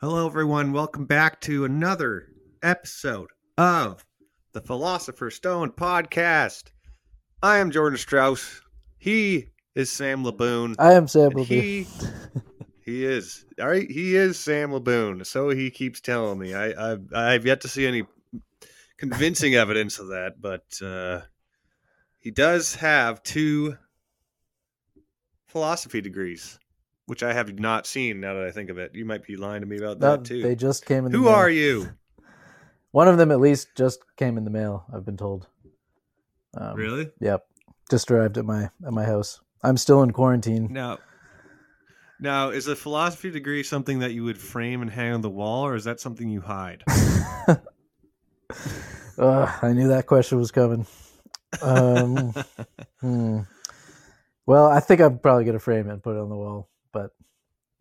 Hello, everyone. Welcome back to another episode of the Philosopher's Stone podcast. I am Jordan Strauss. He is Sam Laboon. I am Sam Laboon. He is. All right. He is Sam Laboon. So he keeps telling me. I've yet to see any convincing evidence of that, but he does have 2 philosophy degrees. Which I have not seen now that I think of it. You might be lying to me about that too. They just came in the mail. Who are you? One of them at least just came in the mail, I've been told. Really? Yep. Just arrived at my house. I'm still in quarantine. Now, is a philosophy degree something that you would frame and hang on the wall, or is that something you hide? I knew that question was coming. Well, I think I'm probably going to frame it and put it on the wall. But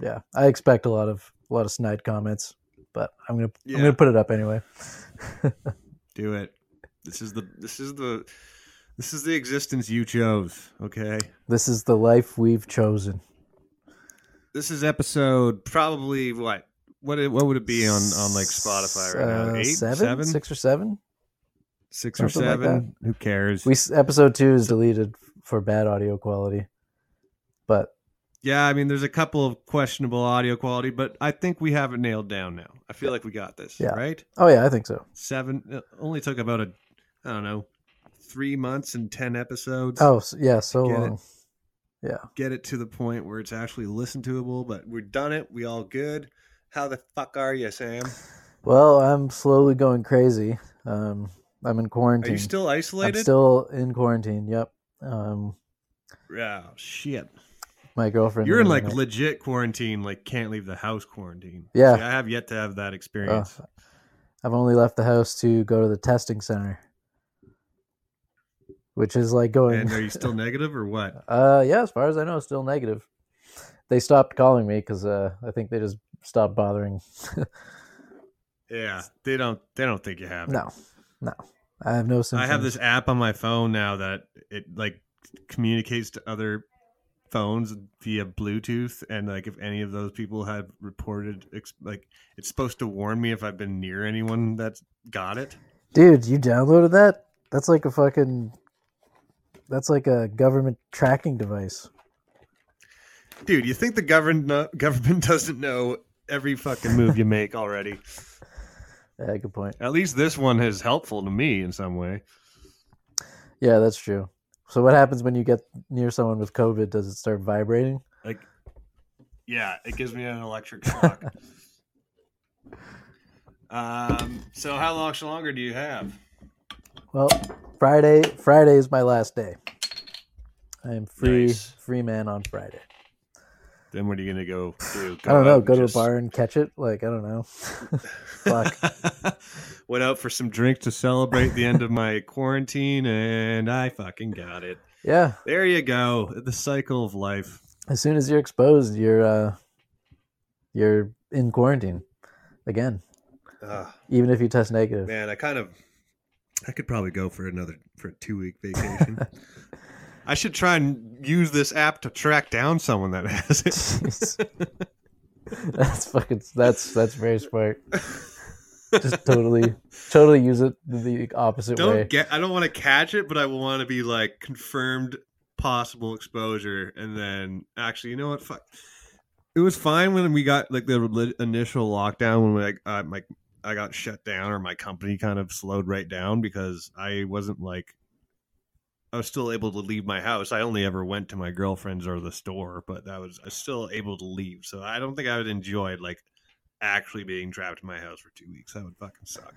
yeah, I expect a lot of snide comments, but I'm gonna put it up anyway. Do it. This is the existence you chose. Okay. This is the life we've chosen. This is episode probably what would it be on like Spotify right now? 6 or 7? 6 or 7? Like, who cares? Episode 2 is deleted for bad audio quality, but. Yeah, I mean, there's a couple of questionable audio quality, but I think we have it nailed down now. I feel like we got this, right? Oh, yeah, I think so. 7, it only took about, 3 months and 10 episodes. Oh, yeah, so long. Yeah. Get it to the point where it's actually listenable, but we're done it. We all good. How the fuck are you, Sam? Well, I'm slowly going crazy. I'm in quarantine. Are you still isolated? I'm still in quarantine, yep. Oh, shit. My girlfriend. You're in like legit quarantine, like can't leave the house quarantine. Yeah. See, I have yet to have that experience. Oh, I've only left the house to go to the testing center, which is like going. And are you still negative or what? Yeah, as far as I know, still negative. They stopped calling me because I think they just stopped bothering. Yeah, they don't think you have it. No, I have no symptoms. I have this app on my phone now that it like communicates to other phones via Bluetooth, and like if any of those people have reported like it's supposed to warn me if I've been near anyone that's got it. Dude, you downloaded that? That's like a government tracking device. Dude, you think the government doesn't know every fucking move you make already? Yeah, good point. At least this one is helpful to me in some way. Yeah, that's true. So what happens when you get near someone with COVID? Does it start vibrating? Like, yeah, it gives me an electric shock. So how much longer do you have? Well, Friday is my last day. I am free. Nice. Free man on Friday. Then what are you going to go do? I don't know. Go to a bar and catch it? Like, I don't know. Fuck. Went out for some drinks to celebrate the end of my quarantine, and I fucking got it. Yeah. There you go. The cycle of life. As soon as you're exposed, you're in quarantine again. Even if you test negative. Man, I could probably go for a 2-week vacation. I should try and use this app to track down someone that has it. That's very smart. Just totally use it the opposite way. I don't want to catch it, but I will want to be like confirmed possible exposure, and then actually, you know what? Fuck. It was fine when we got like the initial lockdown when I got shut down, or my company kind of slowed right down because I was still able to leave my house. I only ever went to my girlfriend's or the store, but I was still able to leave. So I don't think I would enjoy like actually being trapped in my house for 2 weeks. That would fucking suck.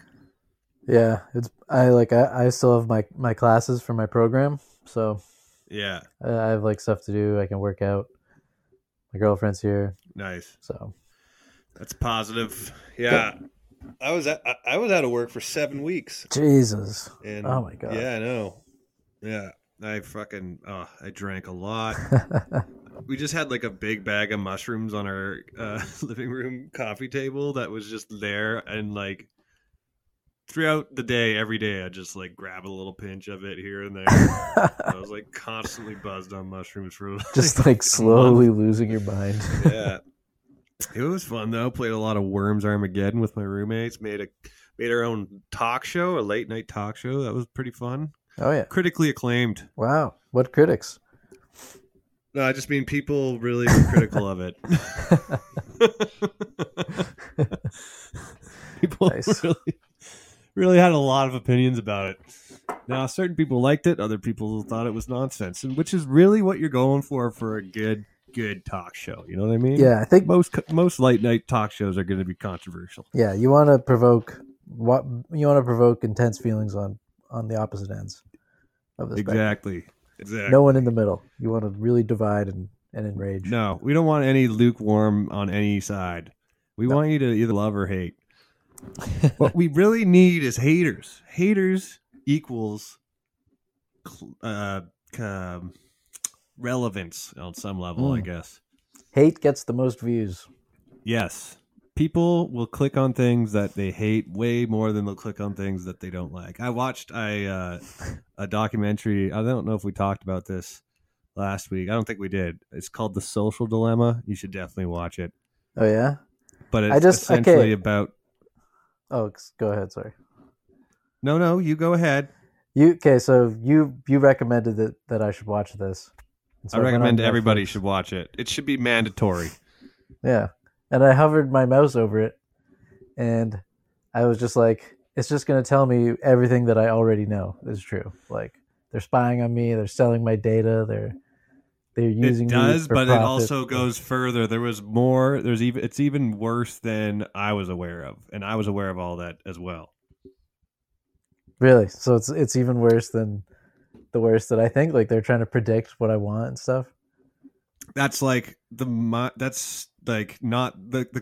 Yeah, I still have my classes for my program, so yeah, I have like stuff to do. I can work out. My girlfriend's here. Nice. So that's positive. Yeah. Good. I was out of work for 7 weeks. Jesus. And, oh my god. Yeah, I know. Yeah, I drank a lot. We just had like a big bag of mushrooms on our living room coffee table that was just there, and like throughout the day, every day, I just like grab a little pinch of it here and there. I was like constantly buzzed on mushrooms for just like slowly losing your mind. Yeah, It was fun though. Played a lot of Worms Armageddon with my roommates. Made our own talk show, a late night talk show. That was pretty fun. Oh yeah, critically acclaimed. Wow, what critics? No, I just mean people really were critical of it. People nice. really had a lot of opinions about it. Now, certain people liked it; other people thought it was nonsense, and which is really what you're going for a good talk show. You know what I mean? Yeah, I think most late night talk shows are going to be controversial. Yeah, you want to provoke intense feelings on the opposite ends of the exactly. Spectrum. Exactly. No one in the middle. You want to really divide and enrage. No, we don't want any lukewarm on any side. We want you to either love or hate. What we really need is haters. Haters equals relevance on some level, I guess. Hate gets the most views. Yes. People will click on things that they hate way more than they'll click on things that they don't like. I watched a documentary. I don't know if we talked about this last week. I don't think we did. It's called The Social Dilemma. You should definitely watch it. Oh, yeah? But it's essentially about... Oh, go ahead. Sorry. No, you go ahead. So you recommended that I should watch this. So I recommend everybody should watch it. It should be mandatory. Yeah. And I hovered my mouse over it, and I was just like, it's just going to tell me everything that I already know is true. Like, they're spying on me, they're selling my data, they're using it. It does, but profit. It also goes further. There was more. It's even worse than I was aware of, and I was aware of all that as well. Really? So it's even worse than the worst that I think? Like, they're trying to predict what I want and stuff? That's like the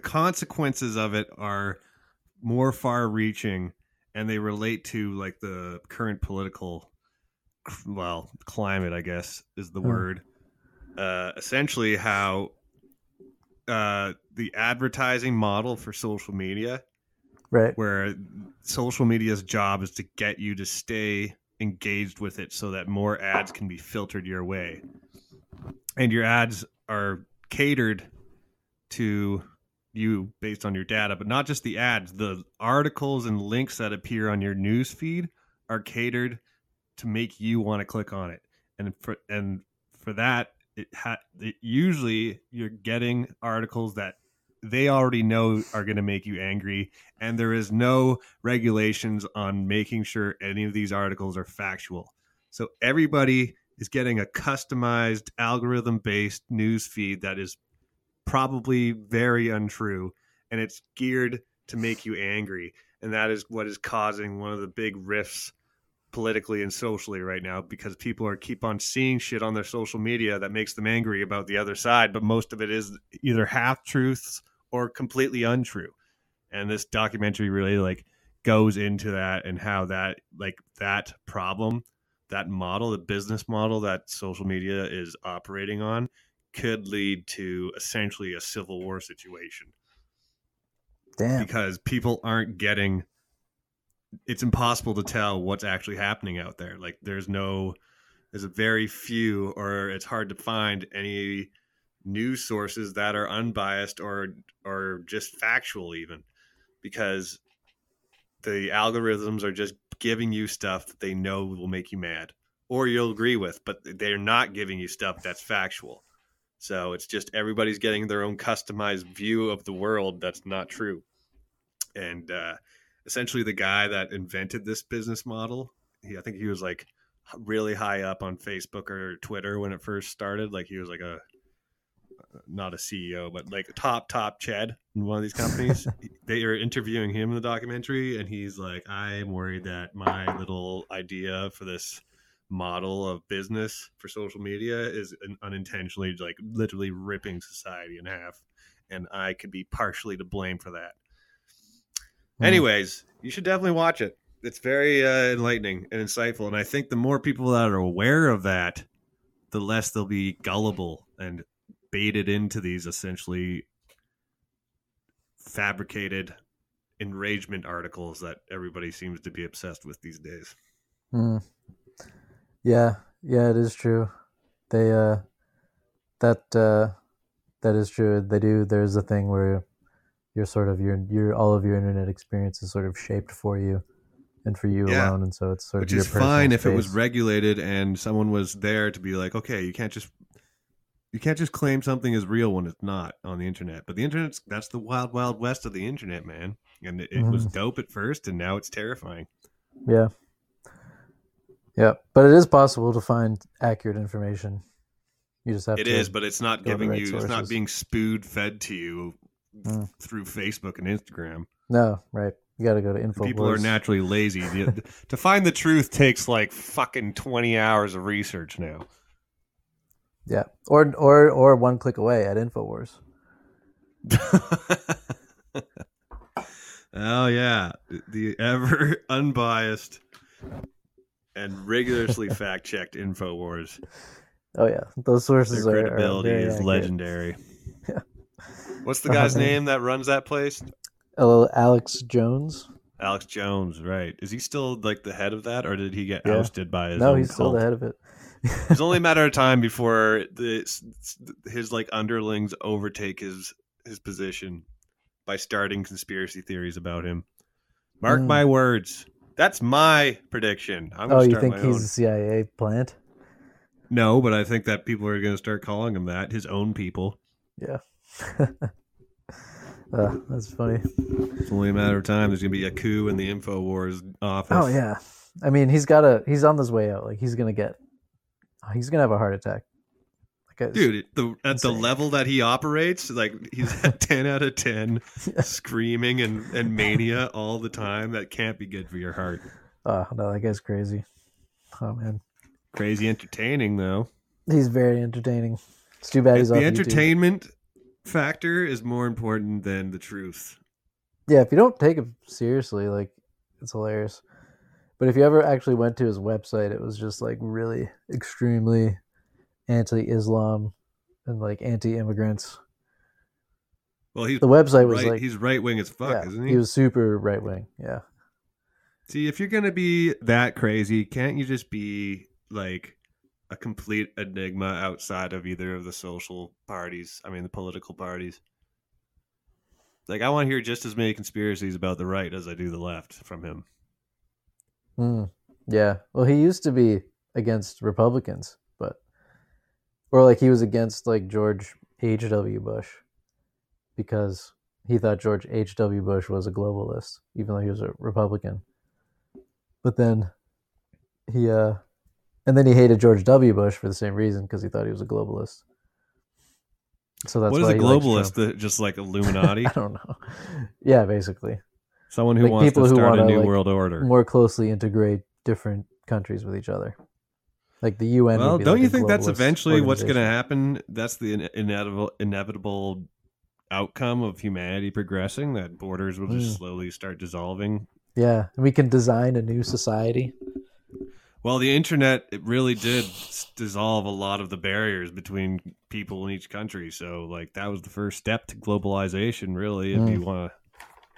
consequences of it are more far reaching, and they relate to like the current political, climate, I guess is the word. Essentially how the advertising model for social media, right? Where social media's job is to get you to stay engaged with it so that more ads can be filtered your way. And your ads are catered to you based on your data, but not just the ads. The articles and links that appear on your news feed are catered to make you want to click on it. And for that, it usually you're getting articles that they already know are going to make you angry. And there is no regulations on making sure any of these articles are factual. So everybody is getting a customized algorithm-based news feed that is probably very untrue, and it's geared to make you angry. And that is what is causing one of the big rifts politically and socially right now, because people keep on seeing shit on their social media that makes them angry about the other side, but most of it is either half-truths or completely untrue. And this documentary really goes into that and how that that problem, that model, the business model that social media is operating on, could lead to essentially a civil war situation. Damn. Because people aren't getting, it's impossible to tell what's actually happening out there. Like there's a very few, or it's hard to find any news sources that are unbiased or just factual even, because the algorithms are just giving you stuff that they know will make you mad or you'll agree with, but they're not giving you stuff that's factual. So it's just everybody's getting their own customized view of the world that's not true. And essentially the guy that invented this business model, I think he was really high up on Facebook or Twitter when it first started. Like he was a not a CEO, but top Chad in one of these companies. They are interviewing him in the documentary, and he's like, I'm worried that my little idea for this model of business for social media is unintentionally literally ripping society in half, and I could be partially to blame for that. Anyways, you should definitely watch it. It's very enlightening and insightful, and I think the more people that are aware of that, the less they'll be gullible and baited into these essentially fabricated enragement articles that everybody seems to be obsessed with these days. Yeah, it is true. They That is true. They do. There's a thing where you're sort of your all of your internet experience is sort of shaped for you and for you alone, and so it's sort of your personal space. Which is fine if it was regulated and someone was there to be like, okay, you can't just claim something is real when it's not on the internet. But the internet's that's the wild, wild west of the internet, man. And it was dope at first, and now it's terrifying. Yeah. Yeah, but it is possible to find accurate information. You just have to. It is, but it's not giving you. Sources. It's not being spoon fed to you through Facebook and Instagram. No, right? You got to go to Infowars. People are naturally lazy. To find the truth takes like fucking 20 hours of research now. Yeah, or one click away at Infowars. Oh yeah, the ever unbiased and rigorously fact-checked Infowars. Oh yeah, those sources their credibility are is legendary. Yeah. What's the guy's name that runs that place? Alex Jones. Alex Jones, right? Is he still like the head of that, or did he get ousted by his? No, own he's cult? Still the head of it. It's only a matter of time before his like underlings overtake his position by starting conspiracy theories about him. Mark my words. That's my prediction. I'm gonna start my own. You think he's a CIA plant? No, but I think that people are going to start calling him that. His own people. Yeah. That's funny. It's only a matter of time. There's going to be a coup in the Infowars office. Oh yeah. I mean, he's on his way out. Like he's going to have a heart attack. Dude, the level that he operates, like he's at 10 out of 10, screaming and mania all the time. That can't be good for your heart. Oh, no, that guy's crazy. Oh, man. Crazy entertaining, though. He's very entertaining. It's too bad he's off YouTube. The entertainment factor is more important than the truth. Yeah, if you don't take it seriously, like, it's hilarious. But if you ever actually went to his website, it was just, like, really extremely anti-Islam and like anti-immigrants. Well, the website was like he's right wing as fuck, isn't he? He was super right wing. Yeah. See, if you're gonna be that crazy, can't you just be like a complete enigma outside of either of the social parties? I mean, the political parties. Like, I want to hear just as many conspiracies about the right as I do the left from him. Yeah. Well, he used to be against Republicans. Or like he was against like George H.W. Bush because he thought George H.W. Bush was a globalist, even though he was a Republican. But then he hated George W. Bush for the same reason because he thought he was a globalist. So that's what is a globalist? Just like Illuminati? I don't know. Yeah, basically. Someone who like wants to start a new world order, more closely integrate different countries with each other. Like the UN. Well, don't you think that's eventually what's going to happen? That's the inevitable outcome of humanity progressing, that borders will just slowly start dissolving. Yeah, and we can design a new society. Well, the internet, it really did dissolve a lot of the barriers between people in each country. So, like, that was the first step to globalization, really, if you want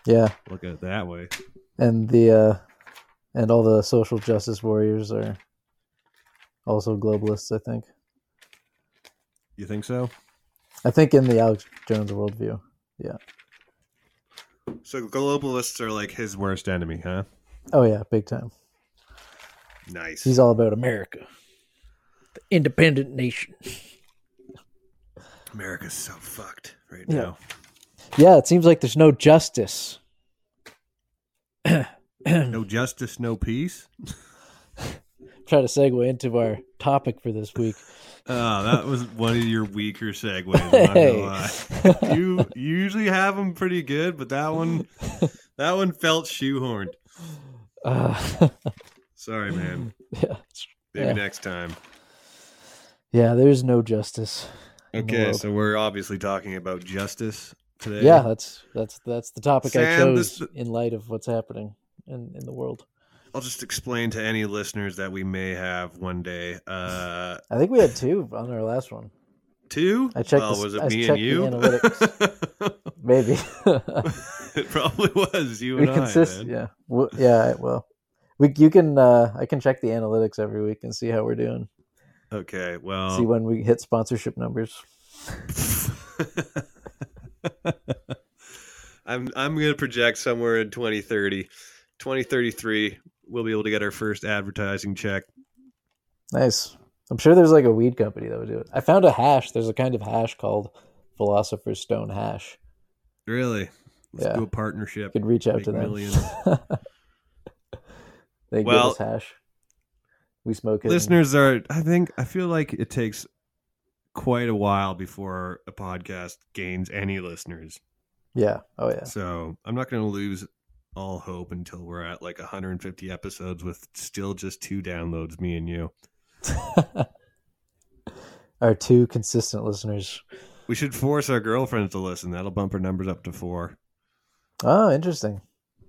to look at it that way. And and all the social justice warriors are also globalists, I think. You think so? I think in the Alex Jones worldview, yeah. So globalists are like his worst enemy, huh? Oh yeah, big time. Nice. He's all about America. The independent nation. America's so fucked right now. Yeah, it seems like there's no justice. No justice, no peace? Try to segue into our topic for this week. Oh, that was one of your weaker segues. I'm not gonna lie. You usually have them pretty good, but that one felt shoehorned. Sorry, man. Yeah, maybe next time. Yeah, there's no justice. Okay, so we're obviously talking about justice today. Yeah, that's the topic, Sam, I chose in light of what's happening in the world. I'll just explain to any listeners that we may have one day. I think we had two on our last one. Two? I checked. Was it me and you? Maybe. It probably was you and I. Man. Yeah. Well, yeah. Well, you can. I can check the analytics every week and see how we're doing. Okay. Well, see when we hit sponsorship numbers. I'm going to project somewhere in 2030, 2033, we'll be able to get our first advertising check. Nice. I'm sure there's like a weed company that would do it. I found a hash. There's a kind of hash called Philosopher's Stone hash. Really? Let's do a partnership. You could reach out to them. They give us hash. We smoke it. Listeners are, I feel like it takes quite a while before a podcast gains any listeners. Yeah. Oh yeah. So I'm not going to lose all hope until we're at like 150 episodes with still just 2 downloads, me and you. Our 2 consistent listeners. We should force our girlfriends to listen. That'll bump her numbers up to 4. Oh, interesting.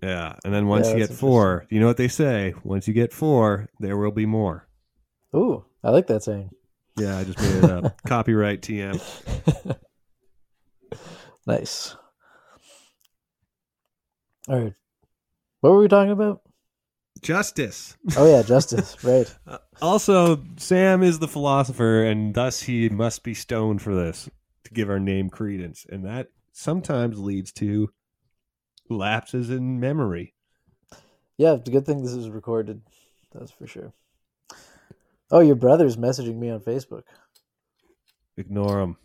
Yeah. And then once you get 4, you know what they say? Once you get 4, there will be more. Ooh, I like that saying. Yeah, I just made it up. Copyright TM. Nice. All right. What were we talking about? Justice. Oh, yeah, justice. Right. Also, Sam is the philosopher, and thus he must be stoned for this to give our name credence. And that sometimes leads to lapses in memory. Yeah, it's a good thing this is recorded. That's for sure. Oh, your brother's messaging me on Facebook. Ignore him.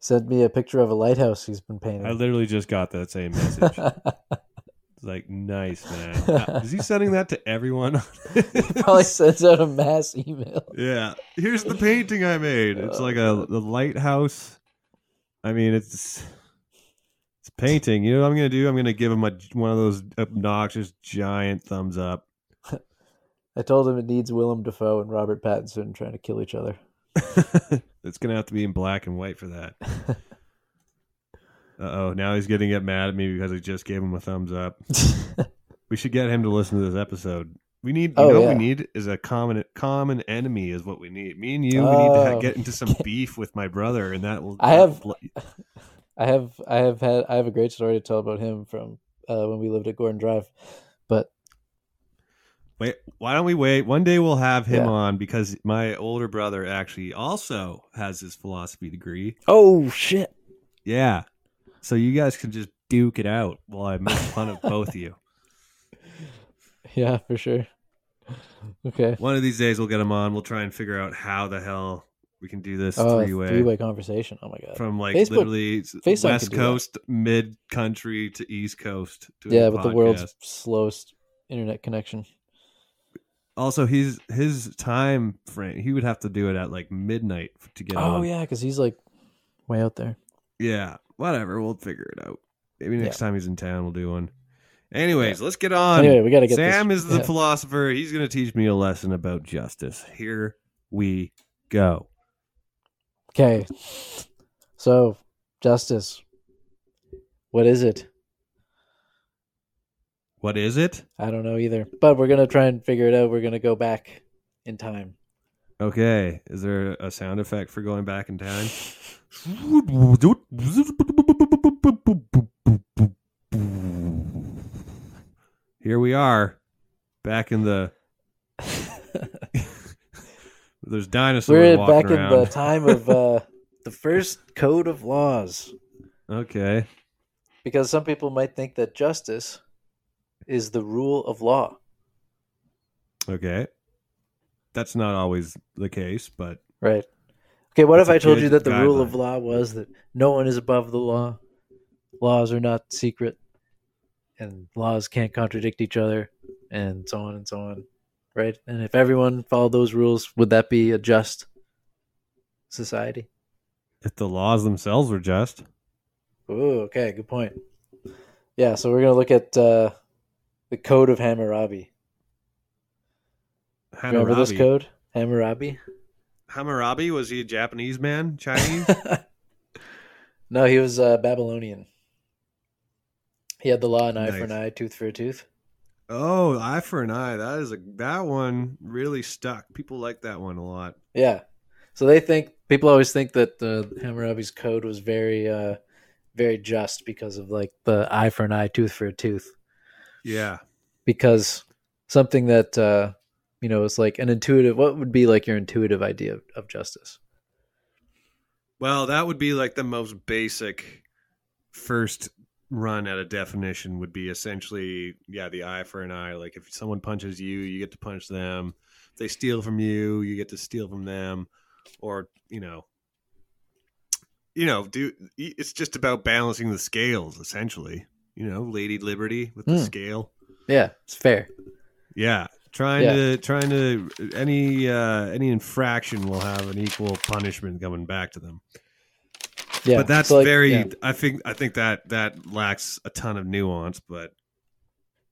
Sent me a picture of a lighthouse he's been painting. I literally just got that same message. It's like, nice, man. Is he sending that to everyone? He probably sends out a mass email. Yeah. Here's the painting I made. It's like a lighthouse. I mean, it's painting. You know what I'm going to do? I'm going to give him one of those obnoxious giant thumbs up. I told him it needs Willem Dafoe and Robert Pattinson trying to kill each other. It's going to have to be in black and white for that. Uh-oh, now he's going to get mad at me because I just gave him a thumbs up. We should get him to listen to this episode. We need, what we need is a common enemy is what we need. Me and you, we need to get into some beef with my brother, and that will... I have a great story to tell about him from when we lived at Gordon Drive, but... Wait, why don't we wait? One day we'll have him on because my older brother actually also has his philosophy degree. Oh, shit. Yeah. So you guys can just duke it out while I make fun of both of you. Yeah, for sure. Okay. One of these days we'll get him on. We'll try and figure out how the hell we can do this three-way conversation. Oh, my God. From like Facebook, literally Facebook West Coast, mid-country to East Coast. To with the world's slowest internet connection. Also, his time frame, he would have to do it at like midnight to get on. Oh, yeah, because he's like way out there. Yeah, whatever. We'll figure it out. Maybe next time he's in town, we'll do one. Anyways, let's get on. Anyway, we gotta get Sam is the philosopher. He's going to teach me a lesson about justice. Here we go. Okay. So, justice. What is it? What is it? I don't know either, but we're going to try and figure it out. We're going to go back in time. Okay. Is there a sound effect for going back in time? Here we are back in the... There's dinosaurs walking around. In the time of the first code of laws. Okay. Because some people might think that justice... is the rule of law. Okay. That's not always the case, but... Right. Okay, what if I told you that the rule of law was that no one is above the law, laws are not secret, and laws can't contradict each other, and so on and so on, right? And if everyone followed those rules, would that be a just society? If the laws themselves were just. Ooh, okay, good point. Yeah, so we're going to look at... the Code of Hammurabi. Hammurabi. Remember this code? Hammurabi? Hammurabi? Was he a Japanese man? Chinese? No, he was Babylonian. He had the law, an eye for an eye, tooth for a tooth. Oh, eye for an eye. That one really stuck. People like that one a lot. Yeah. So people always think that Hammurabi's code was very, very just because of like the eye for an eye, tooth for a tooth. Yeah, because something that is like an intuitive. What would be like your intuitive idea of justice? Well, that would be like the most basic first run at a definition would be essentially, yeah, the eye for an eye. Like if someone punches you, you get to punch them. If they steal from you, you get to steal from them. Or, do it's just about balancing the scales, essentially. Lady Liberty with the scale. Yeah, it's fair. Yeah. Trying to any infraction will have an equal punishment coming back to them. Yeah, but that's I think that lacks a ton of nuance. But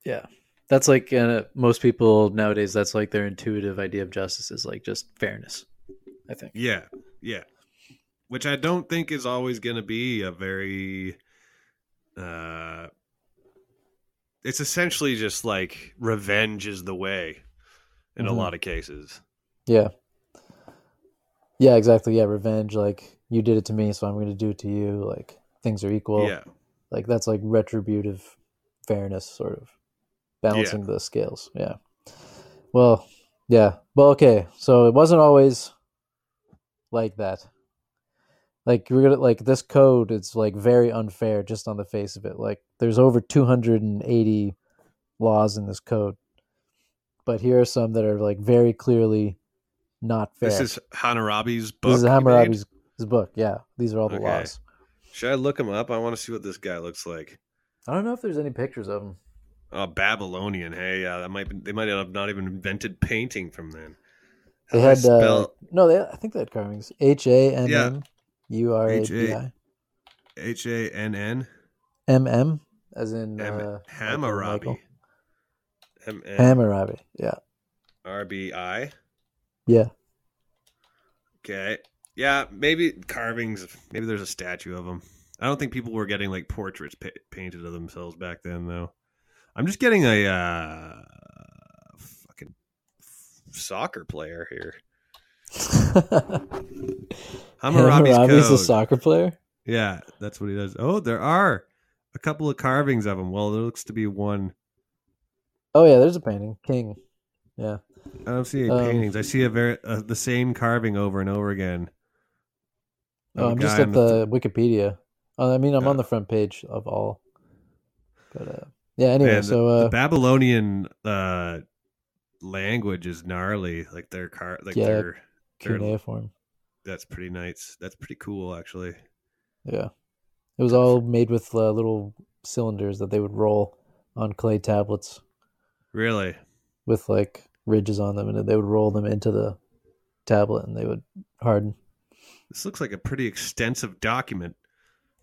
yeah, that's like most people nowadays. That's like their intuitive idea of justice is like just fairness, I think. Yeah, which I don't think is always going to be a very. It's essentially just like revenge is the way in a lot of cases. Yeah. Yeah, exactly. Yeah. Revenge. Like you did it to me, so I'm going to do it to you. Like things are equal. Yeah. Like that's like retributive fairness, sort of balancing the scales. Yeah. Well, yeah. Well, okay. So it wasn't always like that. Like we're gonna like this code. It's like very unfair just on the face of it. Like there's over 280 laws in this code, but here are some that are like very clearly not fair. This is Hammurabi's book. This is Hammurabi's book. Yeah, these are all the laws. Should I look him up? I want to see what this guy looks like. I don't know if there's any pictures of him. Babylonian. Hey, yeah, they might have not even invented painting from then. How they had I think they had carvings. H-A-N-N. Yeah. Hurabi. H-A-N-N. M-M, as in... Hammurabi. M-M. Hammurabi, yeah. R-B-I? Yeah. Okay. Yeah, maybe carvings. Maybe there's a statue of them. I don't think people were getting, like, portraits painted of themselves back then, though. I'm just getting a fucking soccer player here. Hammurabi's a soccer player. Yeah, that's what he does. Oh, there are a couple of carvings of him. Well, there looks to be one. Oh yeah, there's a painting. King. Yeah. I don't see any paintings. I see the same carving over and over again. I'm just at the Wikipedia. I'm on the front page of all. But anyway, the Babylonian language is gnarly. Like their their cuneiform. That's pretty nice. That's pretty cool, actually. Yeah. It was all made with little cylinders that they would roll on clay tablets. Really? With, like, ridges on them, and they would roll them into the tablet, and they would harden. This looks like a pretty extensive document.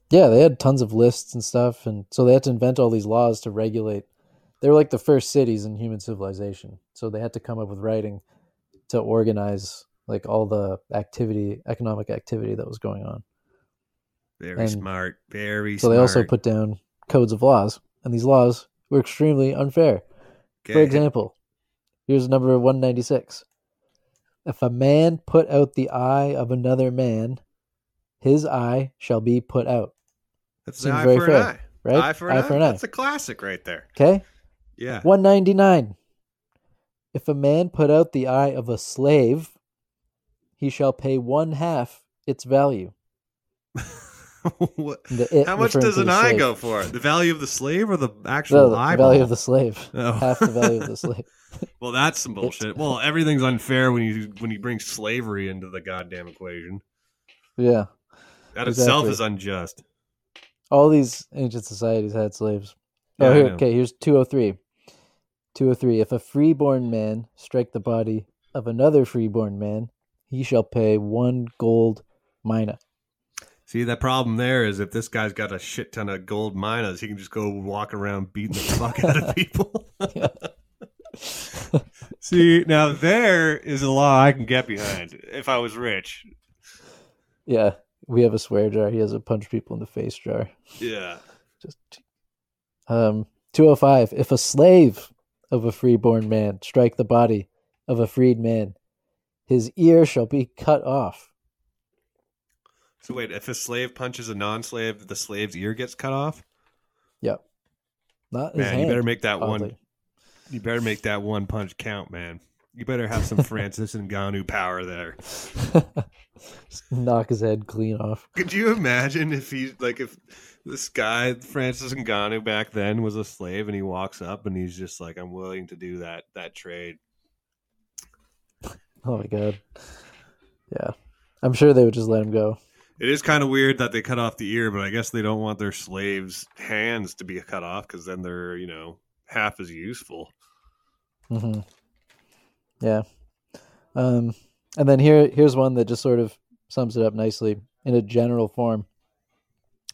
Yeah, they had tons of lists and stuff, and so they had to invent all these laws to regulate. They were like the first cities in human civilization, so they had to come up with writing to organize... like all the economic activity that was going on. Very smart. So they also put down codes of laws, and these laws were extremely unfair. Okay. For example, here's number 196. If a man put out the eye of another man, his eye shall be put out. That's an eye for an eye. Right? Eye for an eye. That's a classic right there. Okay? Yeah. 199. If a man put out the eye of a slave... he shall pay 1/2 its value. How much does an eye go for? The value of the slave or the actual eye? The value of the slave. Oh. Half the value of the slave. Well, that's some bullshit. Well, everything's unfair when you bring slavery into the goddamn equation. Yeah. That itself is unjust. All these ancient societies had slaves. Oh, yeah, here's 203. 203. If a freeborn man strike the body of another freeborn man, he shall pay 1 gold mina. See, that problem there is if this guy's got a shit ton of gold minas, he can just go walk around beating the fuck out of people. See, now there is a law I can get behind if I was rich. Yeah, we have a swear jar. He has a punch people in the face jar. Yeah. Just 205. If a slave of a freeborn man strike the body of a freed man, his ear shall be cut off. So wait, if a slave punches a non-slave, the slave's ear gets cut off? Yep. Not his hand, you better make that one punch count, man. You better have some Francis Ngannou power there. Just knock his head clean off. Could you imagine if he, like, if this guy, Francis Ngannou, back then was a slave and he walks up and he's just like, I'm willing to do that trade. Oh my God. Yeah. I'm sure they would just let him go. It is kind of weird that they cut off the ear, but I guess they don't want their slaves' hands to be cut off because then they're, you know, half as useful. Mm-hmm. Yeah. And then here's one that just sort of sums it up nicely in a general form.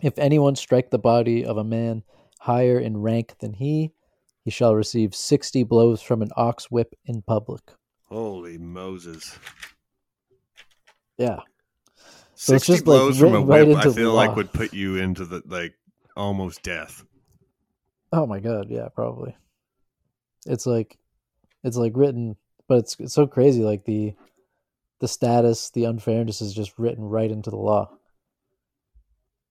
If anyone strike the body of a man higher in rank than he shall receive 60 blows from an ox whip in public. Holy Moses. Yeah. 60 so blows like, from a whip, right, I feel like, would put you into the, like, almost death. Oh my God. Yeah, probably. It's like written, but it's so crazy. Like the status, the unfairness is just written right into the law.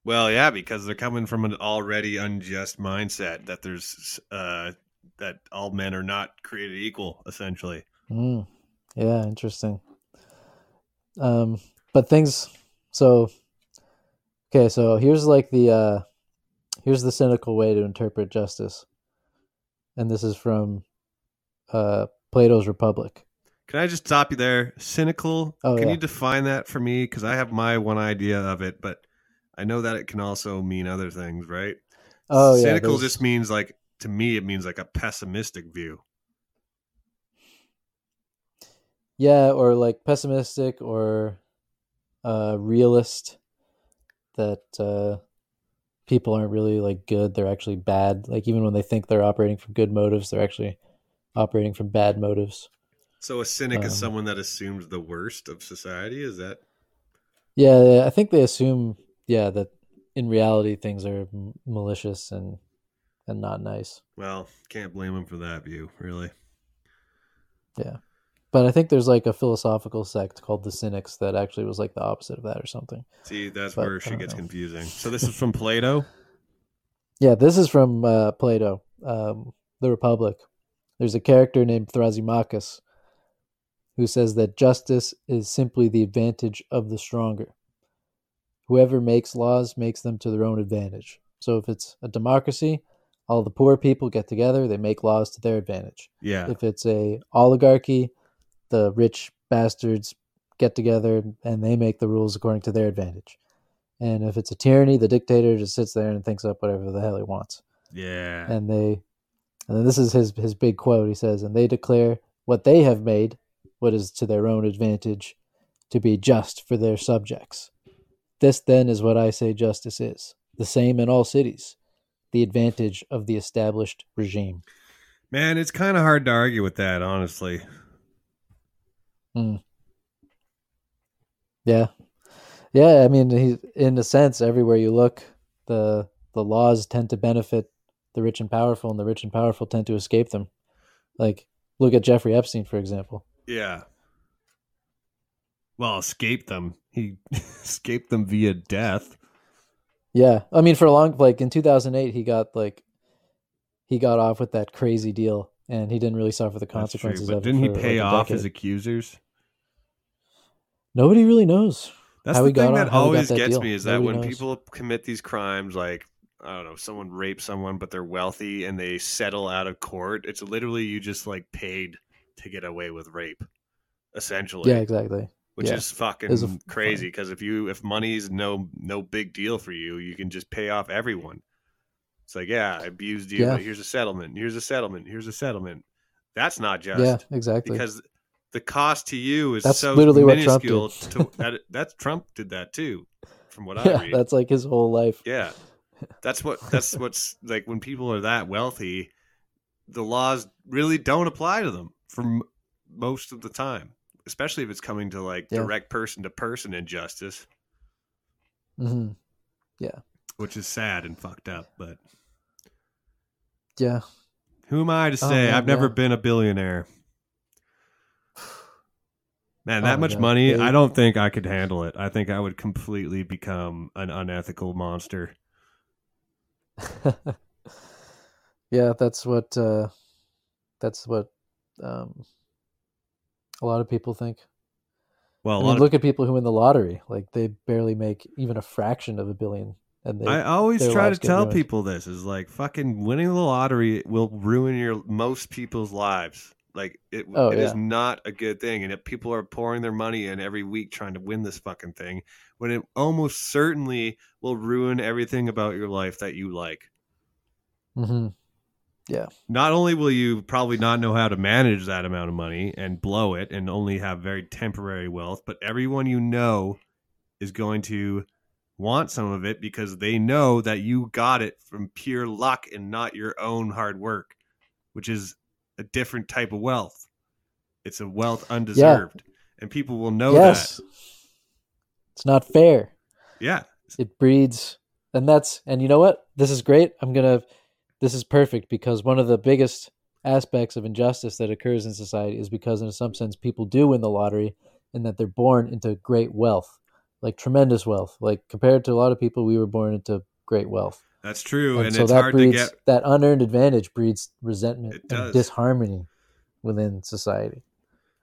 Well, yeah, because they're coming from an already unjust mindset that there's that all men are not created equal, essentially. Mm. Yeah, interesting. But things. So here's like here's the cynical way to interpret justice, and this is from Plato's Republic. Can I just stop you there? Cynical. Oh, can you define that for me? Because I have my one idea of it, but I know that it can also mean other things, right? Oh, cynical just means like, to me, it means like a pessimistic view. Yeah, or like pessimistic or realist that people aren't really like good. They're actually bad. Like even when they think they're operating from good motives, they're actually operating from bad motives. So a cynic is someone that assumes the worst of society, is that? Yeah, I think they assume, that in reality things are malicious and not nice. Well, can't blame them for that view, really. Yeah. But I think there's like a philosophical sect called the Cynics that actually was like the opposite of that or something. See, where shit gets confusing. So this is from Plato? Yeah, this is from Plato, The Republic. There's a character named Thrasymachus who says that justice is simply the advantage of the stronger. Whoever makes laws makes them to their own advantage. So if it's a democracy, all the poor people get together, they make laws to their advantage. Yeah. If it's a oligarchy, the rich bastards get together and they make the rules according to their advantage. And if it's a tyranny, the dictator just sits there and thinks up whatever the hell he wants. Yeah. And then this is his big quote. He says, and they declare what they have made, what is to their own advantage, to be just for their subjects. This then is what I say justice is, the same in all cities, the advantage of the established regime. Man, it's kind of hard to argue with that, honestly. Mm. Yeah. Yeah, I mean, in a sense, everywhere you look, the laws tend to benefit the rich and powerful, and the rich and powerful tend to escape them. Like, look at Jeffrey Epstein, for example. Yeah. Well, escape them. He escaped them via death. Yeah. I mean, for a long, like in 2008, he got off with that crazy deal and he didn't really suffer the consequences of it. Didn't he pay off his accusers? Nobody really knows. That's the thing that always gets me, is that when people commit these crimes, like, I don't know, someone rapes someone, but they're wealthy and they settle out of court. It's literally you just like paid to get away with rape, essentially. Yeah, exactly. Which is fucking crazy, because if money's no big deal for you, you can just pay off everyone. It's like, yeah, I abused you, but here's a settlement. Here's a settlement. Here's a settlement. That's not just. Yeah, exactly. Because the cost to you is that's so literally minuscule. What Trump did. Trump did that too, from what I read. That's like his whole life. Yeah. That's what's like when people are that wealthy, the laws really don't apply to them for most of the time, especially if it's coming to like direct person to person injustice. Mm-hmm. Yeah. Which is sad and fucked up, but yeah. Who am I to say? Man, I've never been a billionaire. Man, that much money, I don't think I could handle it. I think I would completely become an unethical monster. Yeah, that's what A lot of people think. Well, look at people who win the lottery. Like, they barely make even a fraction of a billion. And I always try to tell people this is like, fucking winning the lottery will ruin most people's lives. Like, it is not a good thing. And if people are pouring their money in every week trying to win this fucking thing, when it almost certainly will ruin everything about your life that you like. Mm-hmm. Yeah. Not only will you probably not know how to manage that amount of money and blow it and only have very temporary wealth, but everyone you know is going to want some of it because they know that you got it from pure luck and not your own hard work, which is a different type of wealth. It's a wealth undeserved. Yeah. And people will know that. It's not fair. Yeah. It breeds. And you know what? This is great. This is perfect, because one of the biggest aspects of injustice that occurs in society is because, in some sense, people do win the lottery and that they're born into great wealth, like tremendous wealth. Like, compared to a lot of people, we were born into great wealth. That's true. And so it's hard to get. That unearned advantage breeds resentment and disharmony within society.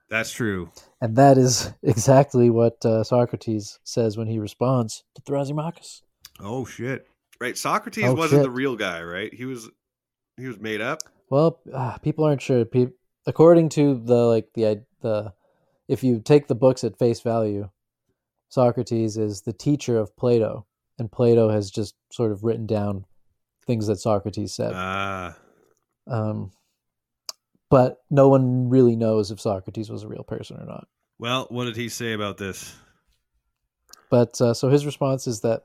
That's true. And that is exactly what Socrates says when he responds to Thrasymachus. Oh, shit. Right, Socrates wasn't the real guy, right? He was made up. Well, people aren't sure. According to if you take the books at face value, Socrates is the teacher of Plato, and Plato has just sort of written down things that Socrates said. But no one really knows if Socrates was a real person or not. Well, what did he say about this? But so his response is that.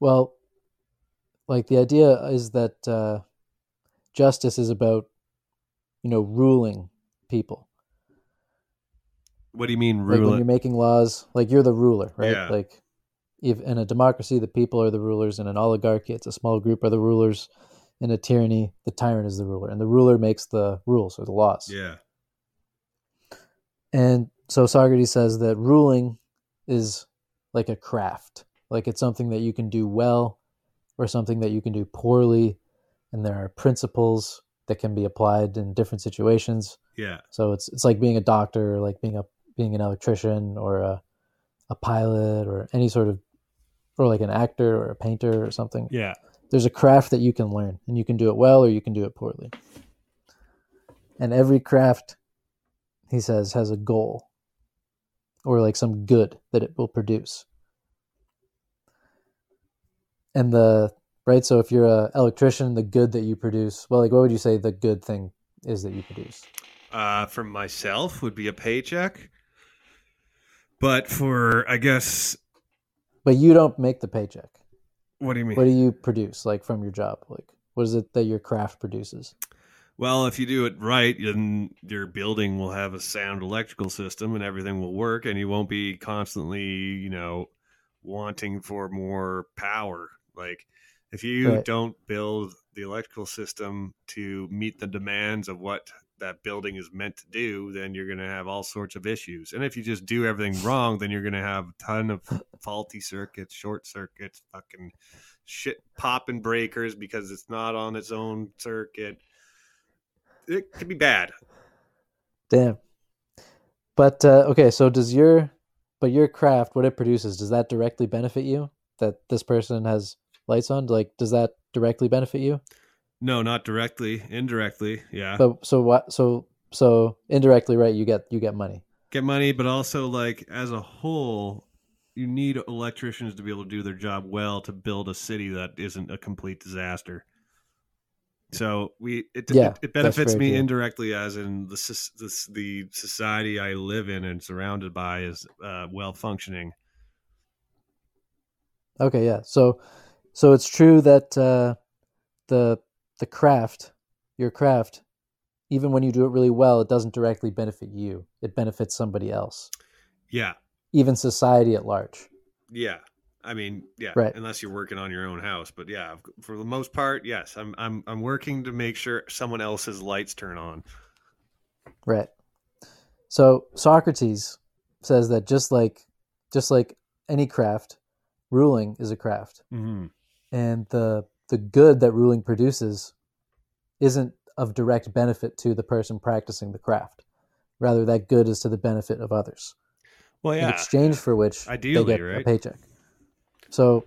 Well, like, the idea is that justice is about, ruling people. What do you mean ruling? Like, when you're making laws, like, you're the ruler, right? Yeah. Like, if in a democracy, the people are the rulers. In an oligarchy, it's a small group are the rulers. In a tyranny, the tyrant is the ruler. And the ruler makes the rules or the laws. Yeah. And so Socrates says that ruling is like a craft. Like, it's something that you can do well or something that you can do poorly. And there are principles that can be applied in different situations. Yeah. So it's like being a doctor, or like being an electrician, or a pilot, or any sort of, or like an actor or a painter or something. Yeah. There's a craft that you can learn, and you can do it well or you can do it poorly. And every craft, he says, has a goal or like some good that it will produce. And so if you're an electrician, the good that you produce, well, like, what would you say the good thing is that you produce? For myself would be a paycheck. But But you don't make the paycheck. What do you mean? What do you produce, like, from your job? Like, what is it that your craft produces? Well, if you do it right, then your building will have a sound electrical system and everything will work, and you won't be constantly, wanting for more power. Like, if you don't build the electrical system to meet the demands of what that building is meant to do, then you're going to have all sorts of issues. And if you just do everything wrong, then you're going to have a ton of faulty circuits, short circuits, fucking shit popping breakers because it's not on its own circuit. It could be bad. Damn. But, okay, so but your craft, what it produces, does that directly benefit you? That this person has lights on? Like, does that directly benefit you? No, not directly. Indirectly, yeah. So indirectly, right? You get money. Get money, but also, like, as a whole, you need electricians to be able to do their job well to build a city that isn't a complete disaster. So it benefits me indirectly, as in the society I live in and surrounded by is well functioning. Okay, yeah. So it's true that the craft, your craft, even when you do it really well, it doesn't directly benefit you. It benefits somebody else. Yeah. Even society at large. Yeah. I mean, yeah, right. Unless you're working on your own house, but yeah, for the most part, yes, I'm working to make sure someone else's lights turn on. Right. So Socrates says that just like any craft, ruling is a craft, mm-hmm. and the good that ruling produces isn't of direct benefit to the person practicing the craft. Rather, that good is to the benefit of others. Well, yeah. In exchange for which ideally, they get a paycheck. So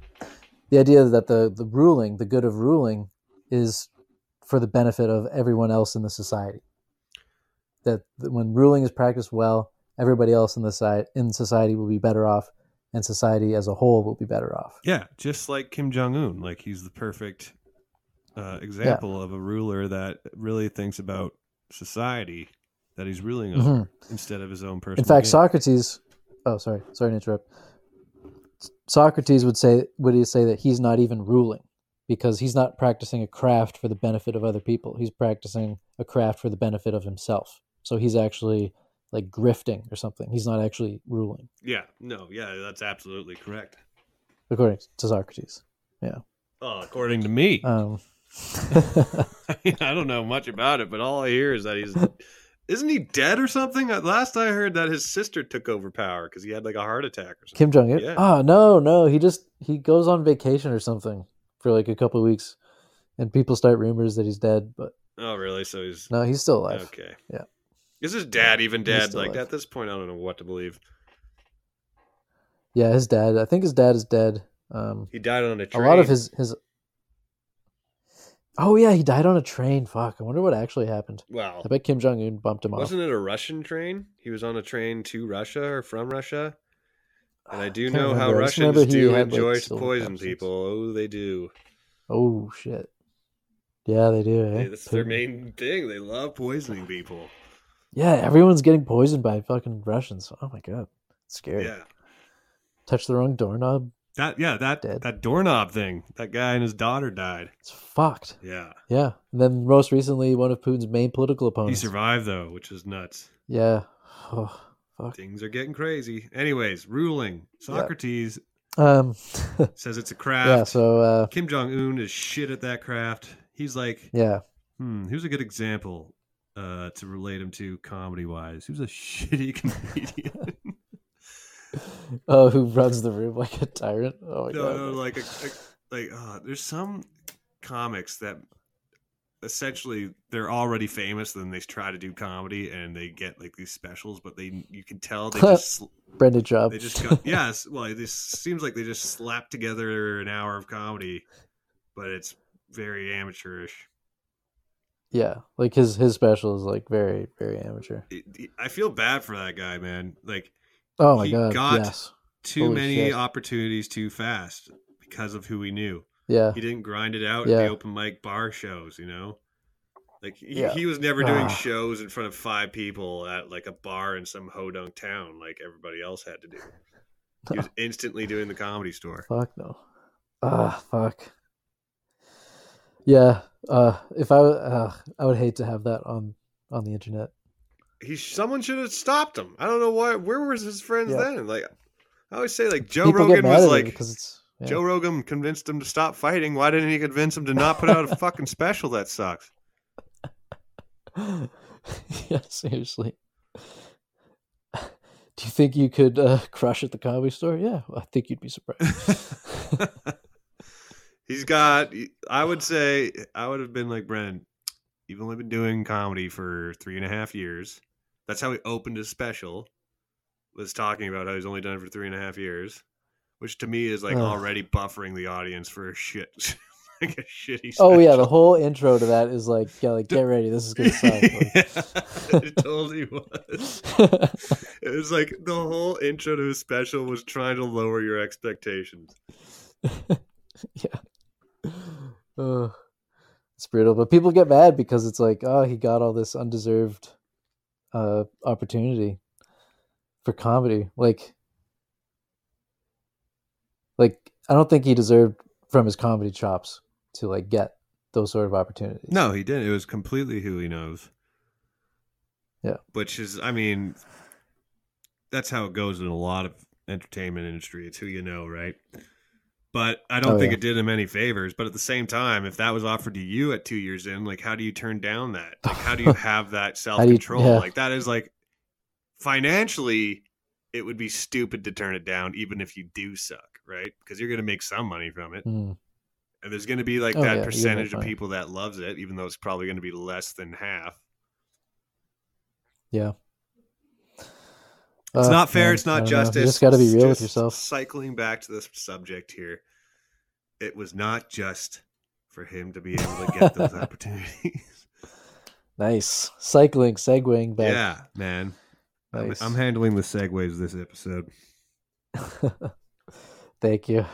the idea that the ruling, the good of ruling, is for the benefit of everyone else in the society. That when ruling is practiced well, everybody else in the society will be better off, and society as a whole will be better off. Yeah, just like Kim Jong-un, like he's the perfect example of a ruler that really thinks about society that he's ruling over instead of his own personal. In fact, Socrates. Oh, sorry to interrupt. Socrates would say that he's not even ruling, because he's not practicing a craft for the benefit of other people. He's practicing a craft for the benefit of himself. So he's actually like grifting or something. He's not actually ruling. Yeah, no, yeah, that's absolutely correct. According to Socrates, yeah. Oh, according to me. I don't know much about it, but all I hear is that isn't he dead or something? Last I heard that his sister took over power because he had like a heart attack or something. Kim Jong-un? Yeah. Oh, no. He goes on vacation or something for like a couple of weeks, and people start rumors that he's dead. But oh, really? So he's still alive. Okay. Yeah. Is his dad even dead? Like alive. At this point, I don't know what to believe. Yeah, his dad. I think his dad is dead. He died on a train. A lot of his. Oh yeah, he died on a train. Fuck, I wonder what actually happened. Wow, I bet Kim Jong-un bumped him off. Wasn't it a Russian train? He was on a train to Russia or from Russia. And I do know how Russians do enjoy to poison people. Oh, they do. Oh shit. Yeah, they do. Eh? Hey, that's their main thing. They love poisoning people. Yeah, everyone's getting poisoned by fucking Russians. Oh my god, it's scary. Yeah. Touch the wrong doorknob. That doorknob thing. That guy and his daughter died. It's fucked. Yeah. Yeah. And then most recently, one of Putin's main political opponents. He survived though, which is nuts. Yeah. Oh, fuck. Things are getting crazy. Anyways, ruling. Socrates says it's a craft. Yeah. So Kim Jong-un is shit at that craft. He's like, who's a good example to relate him to comedy wise? Who's a shitty comedian? Oh, who runs the room like a tyrant? Oh my god! No, there's some comics that essentially they're already famous, then they try to do comedy and they get like these specials, but you can tell they just Brendan Job. They just it seems like they just slapped together an hour of comedy, but it's very amateurish. Yeah, like his special is like very very amateur. I feel bad for that guy, man. Like. Oh my god! He got too many opportunities too fast because of who he knew. Yeah, he didn't grind it out at the open mic bar shows. You know, like he was never doing shows in front of 5 people at like a bar in some hodunk town like everybody else had to do. He was instantly doing the Comedy Store. Fuck no! Fuck. Yeah, if I would hate to have that on the internet. Someone should have stopped him. I don't know why. Where were his friends then? Like, I always say, like Joe Rogan was like, Joe Rogan convinced him to stop fighting. Why didn't he convince him to not put out a fucking special that sucks? Yeah, seriously. Do you think you could crush at the Comedy Store? Yeah, well, I think you'd be surprised. I would have been like, Brennan, you've only been doing comedy for 3.5 years. That's how he opened his special, was talking about how he's only done it for 3.5 years, which to me is like already buffering the audience for like a shitty special. Oh yeah, the whole intro to that is like, yeah, like get ready, this is gonna suck. Yeah, it totally was. It was like the whole intro to his special was trying to lower your expectations. Yeah. It's brutal, but people get mad because it's like, oh, he got all this undeserved opportunity for comedy. Like I don't think he deserved from his comedy chops to like get those sort of opportunities. No, he didn't. It was completely who he knows. Yeah, which is, I mean, that's how it goes in a lot of entertainment industry. It's who you know, right? But I don't think it did him any favors. But at the same time, if that was offered to you at 2 years in, like, how do you turn down that? Like, how do you have that self-control? Like, that is like, financially, it would be stupid to turn it down, even if you do suck, right? Because you're going to make some money from it. Mm. And there's going to be like that percentage of people that loves it, even though it's probably going to be less than half. Yeah. It's not fair. Man, it's not justice. You just got to be real with yourself. Cycling back to this subject here, it was not just for him to be able to get those opportunities. Nice. Cycling, segueing back. Yeah, man. Nice. I'm handling the segues this episode. Thank you.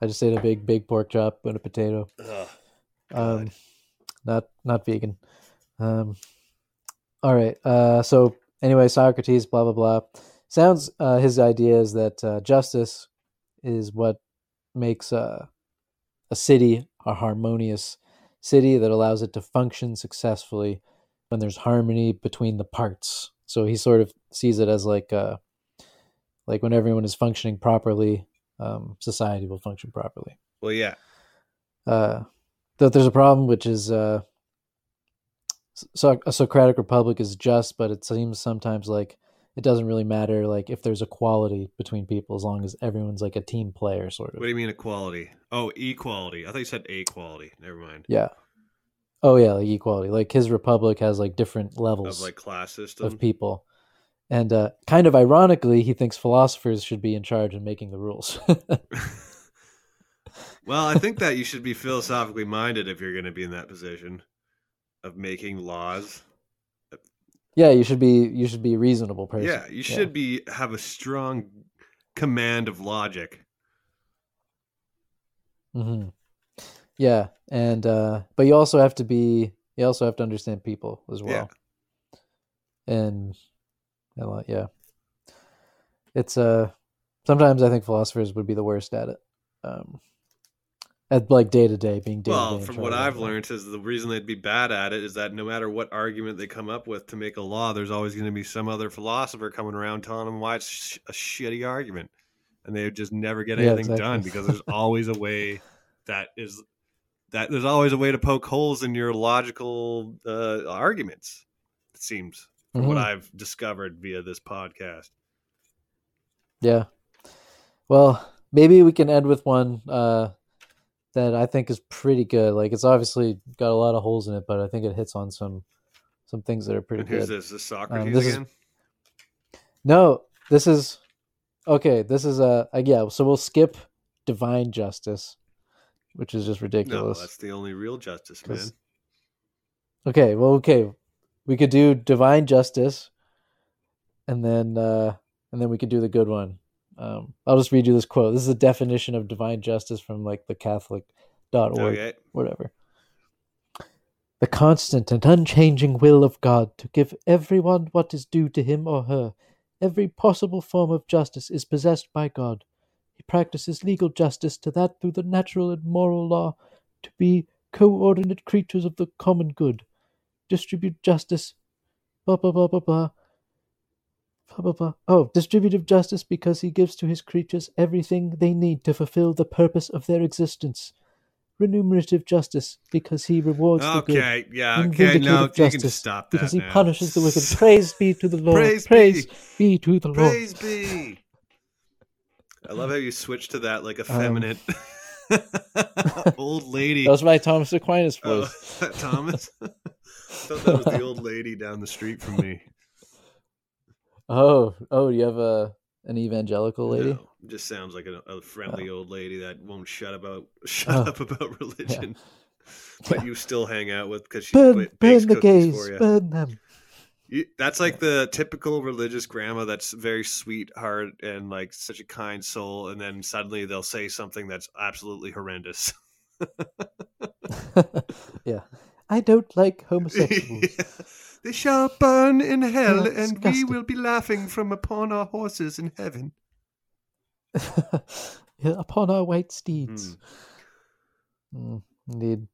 I just ate a big pork chop and a potato. Ugh, not vegan. All right. So anyway, Socrates, blah, blah, blah. Sounds his idea is that justice is what makes a city a harmonious city that allows it to function successfully when there's harmony between the parts. So he sort of sees it as like when everyone is functioning properly, society will function properly. Well, yeah. That there's a problem, which is a Socratic Republic is just, but it seems sometimes like it doesn't really matter, like if there's equality between people, as long as everyone's like a team player, sort of. What do you mean equality? Oh, equality. I thought you said equality. Never mind. Yeah. Oh yeah, like equality. Like his republic has like different levels of like class system of people, and kind of ironically, he thinks philosophers should be in charge of making the rules. Well, I think that you should be philosophically minded if you're going to be in that position of making laws. Yeah, you should be a reasonable person. Yeah, you should have a strong command of logic. Mm-hmm. Yeah, and but you also have to understand people as well. Yeah. And yeah, it's sometimes I think philosophers would be the worst at it. At like day-to-day, being day-to-day. Well, from what I've learned is the reason they'd be bad at it is that no matter what argument they come up with to make a law, there's always going to be some other philosopher coming around telling them why it's a shitty argument. And they would just never get anything done because there's always a way there's always a way to poke holes in your logical arguments, it seems, from what I've discovered via this podcast. Yeah. Well, maybe we can end with one that I think is pretty good. Like, it's obviously got a lot of holes in it, but I think it hits on some things that are pretty good. Who's this Socrates again? So we'll skip divine justice, which is just ridiculous. No, that's the only real justice, man. Okay. We could do divine justice, and then we could do the good one. I'll just read you this quote. This is a definition of divine justice from like the Catholic.org, whatever. The constant and unchanging will of God to give everyone what is due to him or her. Every possible form of justice is possessed by God. He practices legal justice to that through the natural and moral law to be coordinate creatures of the common good. Distribute justice, blah, blah, blah, blah, blah. Blah, blah, blah. Oh, distributive justice because he gives to his creatures everything they need to fulfill the purpose of their existence. Remunerative justice because he rewards the good. You can stop that because he punishes the wicked. Praise be to the Lord. Praise be to the Lord. Praise be. I love how you switch to that like effeminate old lady. That was my Thomas Aquinas voice. Oh, Thomas? I thought that was the old lady down the street from me. Oh, you have an evangelical lady? No, just sounds like a friendly old lady that won't shut up about religion, but you still hang out with because she bakes the gays for you. Burn them. That's like the typical religious grandma that's very sweetheart and like such a kind soul, and then suddenly they'll say something that's absolutely horrendous. Yeah, I don't like homosexuals. Yeah. They shall burn in hell, and we will be laughing from upon our horses in heaven. Upon our white steeds. Indeed.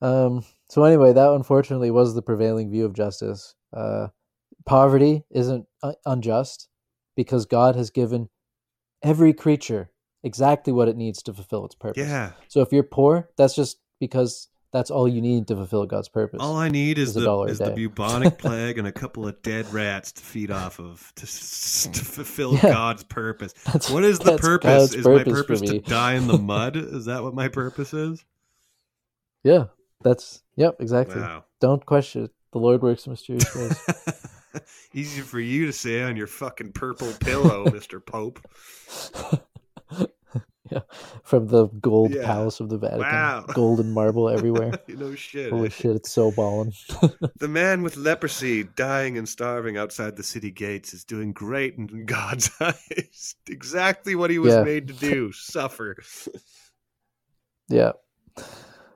So anyway, that unfortunately was the prevailing view of justice. Poverty isn't unjust because God has given every creature exactly what it needs to fulfill its purpose. Yeah. So if you're poor, that's just because... that's all you need to fulfill God's purpose. All I need is the bubonic plague and a couple of dead rats to feed off of to fulfill God's purpose. What is the purpose? Is my purpose to die in the mud? Is that what my purpose is? Yeah, exactly. Wow. Don't question it. The Lord works in mysterious ways. Easy for you to say on your fucking purple pillow, Mr. Pope. Yeah, from the gold palace of the Vatican. Wow. Gold and marble everywhere. No shit. Holy shit, it's so ballin'. The man with leprosy dying and starving outside the city gates is doing great in God's eyes. Exactly what he was made to do, suffer. Yeah.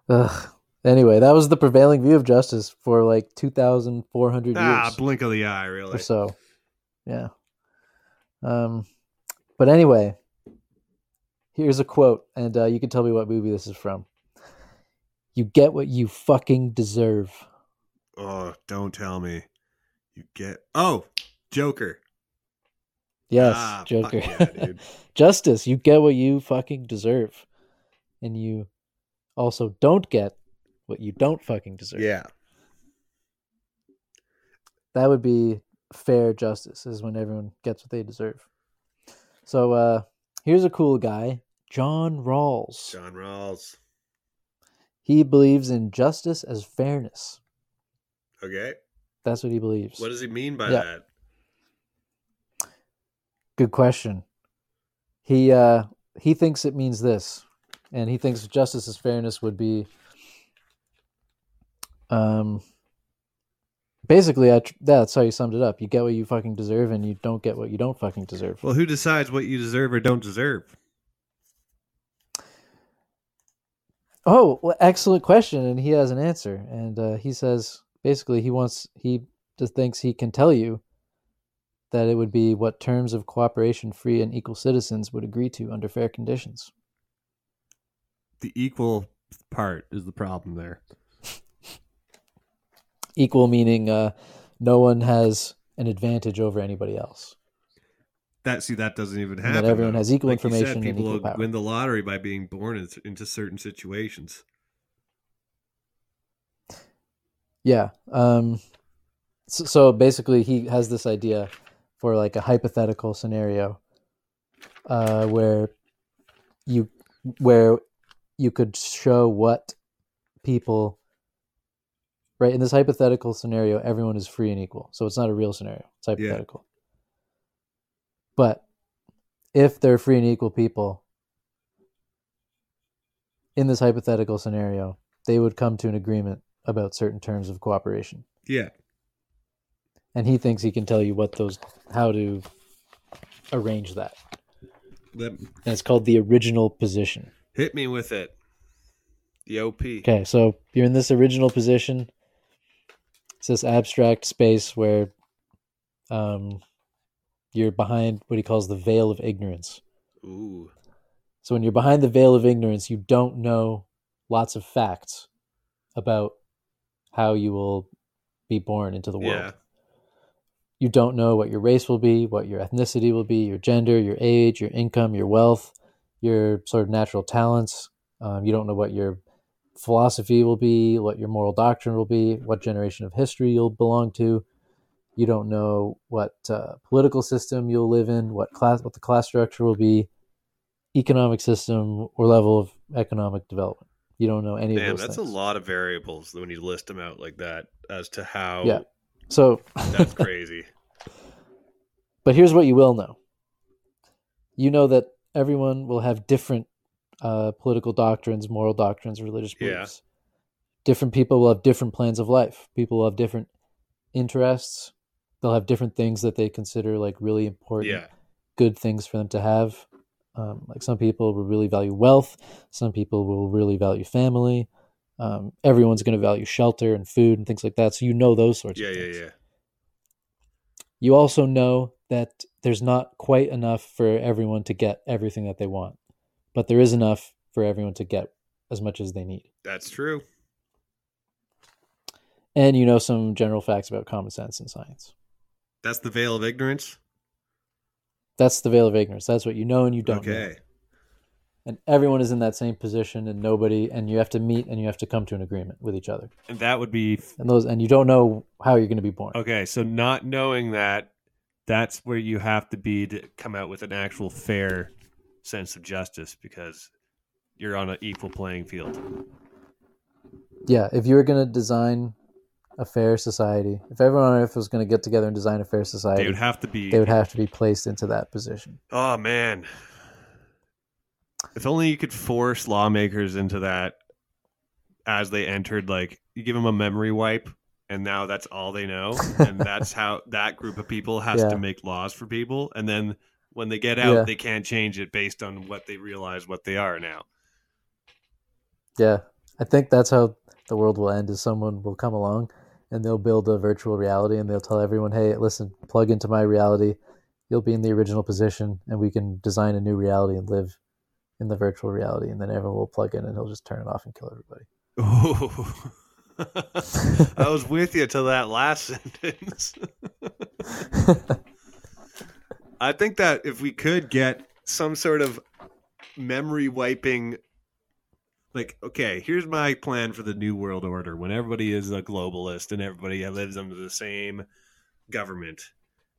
Ugh. Anyway, that was the prevailing view of justice for like 2,400 years. Ah, blink of the eye, really. Or so, yeah. But anyway, here's a quote, and you can tell me what movie this is from. You get what you fucking deserve. Oh, don't tell me. You get... Oh, Joker. Yes, Joker. Fuck yeah, dude. Justice, you get what you fucking deserve. And you also don't get what you don't fucking deserve. Yeah. That would be fair justice, is when everyone gets what they deserve. So here's a cool guy, John Rawls. John Rawls. He believes in justice as fairness. Okay. That's what he believes. What does he mean by that? Good question. He thinks it means this, and he thinks justice as fairness would be basically, that's how you summed it up. You get what you fucking deserve, and you don't get what you don't fucking deserve. Well, who decides what you deserve or don't deserve? Oh, well, excellent question, and he has an answer. And he says, basically, he just thinks he can tell you that it would be what terms of cooperation free and equal citizens would agree to under fair conditions. The equal part is the problem there. Equal meaning no one has an advantage over anybody else. That doesn't even happen. And that everyone has equal information. You said, people and equal power. Win the lottery by being born into certain situations. Yeah. So basically, he has this idea for like a hypothetical scenario where you could show what people. Right, in this hypothetical scenario, everyone is free and equal. So it's not a real scenario. It's hypothetical. Yeah. But if they're free and equal people, in this hypothetical scenario, they would come to an agreement about certain terms of cooperation. Yeah. And he thinks he can tell you how to arrange that. And it's called the original position. Hit me with it. The OP. Okay, so you're in this original position. It's this abstract space where you're behind what he calls the veil of ignorance. Ooh. So when you're behind the veil of ignorance, you don't know lots of facts about how you will be born into the world. Yeah. You don't know what your race will be, what your ethnicity will be, your gender, your age, your income, your wealth, your sort of natural talents. You don't know what your philosophy will be, what your moral doctrine will be, what generation of history you'll belong to. You don't know what political system you'll live in, what the class structure will be, economic system, or level of economic development. You don't know any of those things. That's a lot of variables when you list them out like that as to how... Yeah, so... That's crazy. But here's what you will know. You know that everyone will have different political doctrines, moral doctrines, religious beliefs. Different people will have different plans of life. People will have different interests. They'll have different things that they consider like really important, good things for them to have. Like some people will really value wealth. Some people will really value family. Everyone's going to value shelter and food and things like that. So you know those sorts of things. Yeah. You also know that there's not quite enough for everyone to get everything that they want. But there is enough for everyone to get as much as they need. That's true. And you know some general facts about common sense and science. That's the veil of ignorance? That's the veil of ignorance. That's what you know and you don't know. Okay. And everyone is in that same position and you have to meet and you have to come to an agreement with each other. And that would be... And you don't know how you're going to be born. Okay, so not knowing that's where you have to be to come out with an actual fair... sense of justice, because you're on an equal playing field. Yeah, if you were going to design a fair society. If everyone on Earth was going to get together and design a fair society, they would have to be placed into that position. Oh man, if only you could force lawmakers into that as they entered. Like, you give them a memory wipe, and now that's all they know, and that's how that group of people has to make laws for people. And then when they get out, they can't change it based on what they realize what they are now. Yeah, I think that's how the world will end. Is someone will come along and they'll build a virtual reality and they'll tell everyone, hey, listen, plug into my reality. You'll be in the original position and we can design a new reality and live in the virtual reality. And then everyone will plug in and he'll just turn it off and kill everybody. Oh, I was with you till that last sentence. I think that if we could get some sort of memory wiping, like, okay, here's my plan for the new world order. When everybody is a globalist and everybody lives under the same government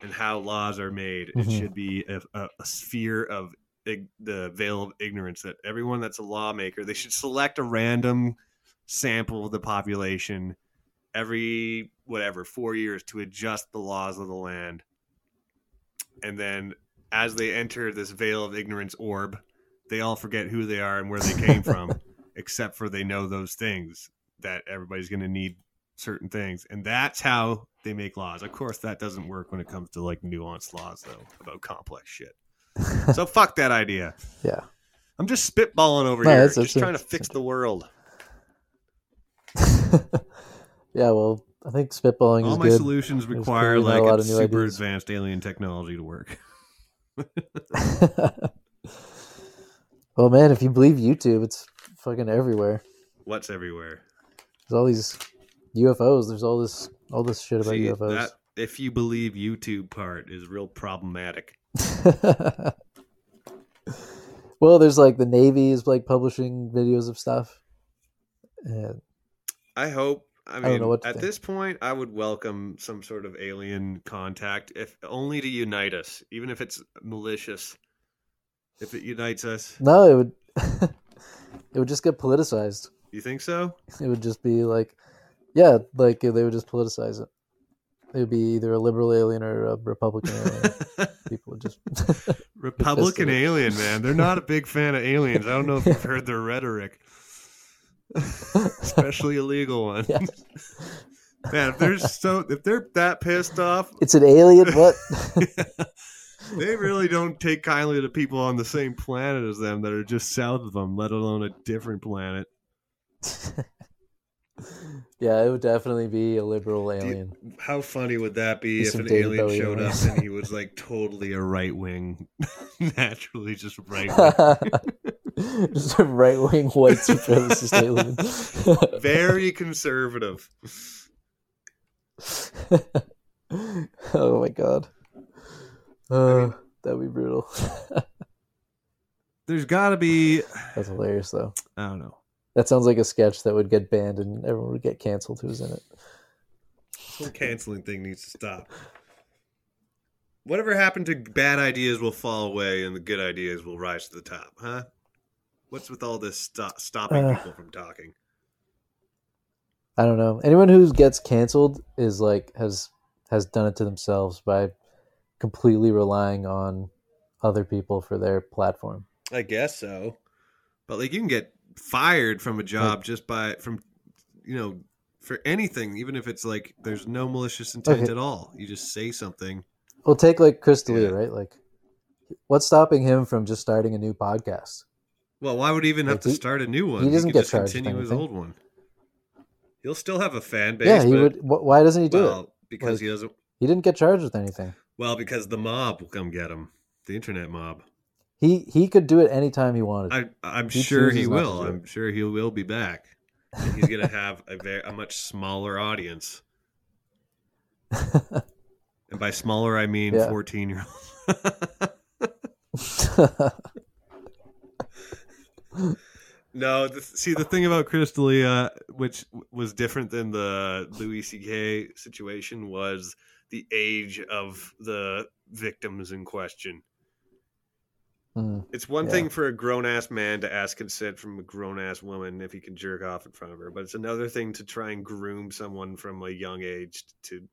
and how laws are made, it should be a sphere of the veil of ignorance that everyone that's a lawmaker, they should select a random sample of the population every, 4 years to adjust the laws of the land. And then as they enter this veil of ignorance orb, they all forget who they are and where they came from. Except for they know those things, that everybody's going to need certain things. And that's how they make laws. Of course, that doesn't work when it comes to like nuanced laws, though, about complex shit. So fuck that idea. Yeah. I'm just spitballing here. Just trying to fix the world. Yeah, well, I think spitballing is good. All my solutions require like a super advanced alien technology to work. Well, man, if you believe YouTube, it's fucking everywhere. What's everywhere? There's all these UFOs. There's all this shit about UFOs. That, if you believe YouTube part is real problematic. Well, there's like the Navy is like publishing videos of stuff. And I hope. I mean, at this point, I would welcome some sort of alien contact, if only to unite us, even if it's malicious. If it unites us, no, it would. It would just get politicized. You think so? It would just be like, yeah, like they would just politicize it. It would be either a liberal alien or a Republican alien. People would just Republican alien, man. They're not a big fan of aliens. I don't know if you've heard their rhetoric, especially illegal ones. Yeah. Man, if they're that pissed off, it's an alien. What? Yeah. They really don't take kindly to people on the same planet as them that are just south of them, let alone a different planet. Yeah, it would definitely be a liberal alien. How funny would that be if an alien showed up and he was like totally a right wing, naturally just right wing. Just a right wing white supremacist alien. Very conservative. Oh my God. That'd be brutal. There's gotta be. That's hilarious, though. I don't know. That sounds like a sketch that would get banned and everyone would get canceled who's in it. This whole canceling thing needs to stop. Whatever happened to bad ideas will fall away and the good ideas will rise to the top, huh? What's with all this stopping people from talking? I don't know. Anyone who gets canceled is like has done it to themselves by completely relying on other people for their platform. I guess so. But like, you can get fired from a job for anything, even if it's like there's no malicious intent at all. You just say something. Well, take like Chris D'Elia, right? Like, what's stopping him from just starting a new podcast? Well, why would he even have to start a new one? He doesn't get charged. Continue his old one. He'll still have a fan base. Yeah, he would. Why doesn't he do it? Because he doesn't. He didn't get charged with anything. Well, because the mob will come get him. The internet mob. He could do it anytime he wanted. I'm sure he will. I'm sure he will be back. And he's going to have a much smaller audience. And by smaller, I mean 14-year-olds. No, the thing about Chris D'Elia, which was different than the Louis C.K. situation, was the age of the victims in question. It's one thing for a grown-ass man to ask consent from a grown-ass woman if he can jerk off in front of her, but it's another thing to try and groom someone from a young age to...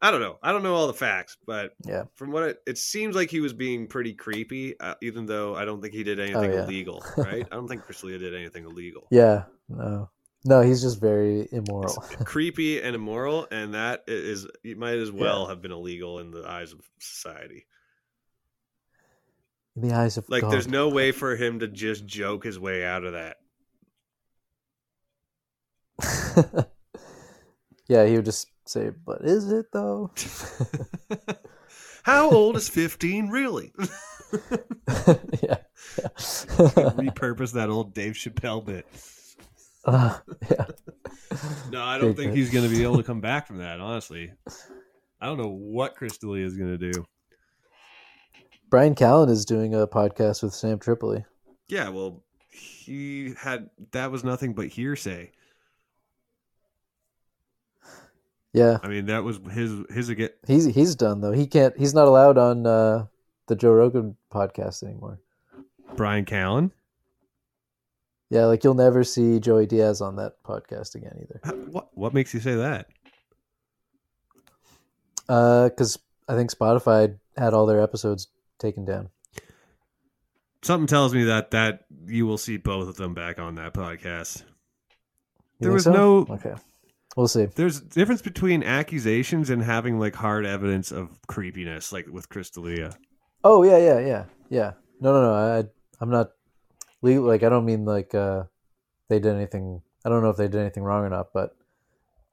I don't know. I don't know all the facts, but from what it seems like he was being pretty creepy, even though I don't think he did anything illegal, right? I don't think Chris D'Elia did anything illegal. Yeah, no, he's just very immoral. It's creepy and immoral, and that is, it might as well have been illegal in the eyes of society. In the eyes of God. There's no way for him to just joke his way out of that. Yeah, he would just say, but is it though? How old is 15 really? Repurpose that old Dave Chappelle bit. No, I don't think he's going to be able to come back from that, honestly. I don't know what Chris D'Elia is going to do. Brian Callen is doing a podcast with Sam Tripoli. Yeah, well, that was nothing but hearsay. Yeah, I mean that was his again. He's done though. He can't. He's not allowed on the Joe Rogan podcast anymore. Brian Callen. Yeah, like you'll never see Joey Diaz on that podcast again either. What makes you say that? Because I think Spotify had all their episodes taken down. Something tells me that you will see both of them back on that podcast. There was no okay. We'll see. There's a difference between accusations and having like hard evidence of creepiness, like with Chris D'Elia. Oh yeah. No. I'm not legal. Like I don't mean like they did anything. I don't know if they did anything wrong or not, but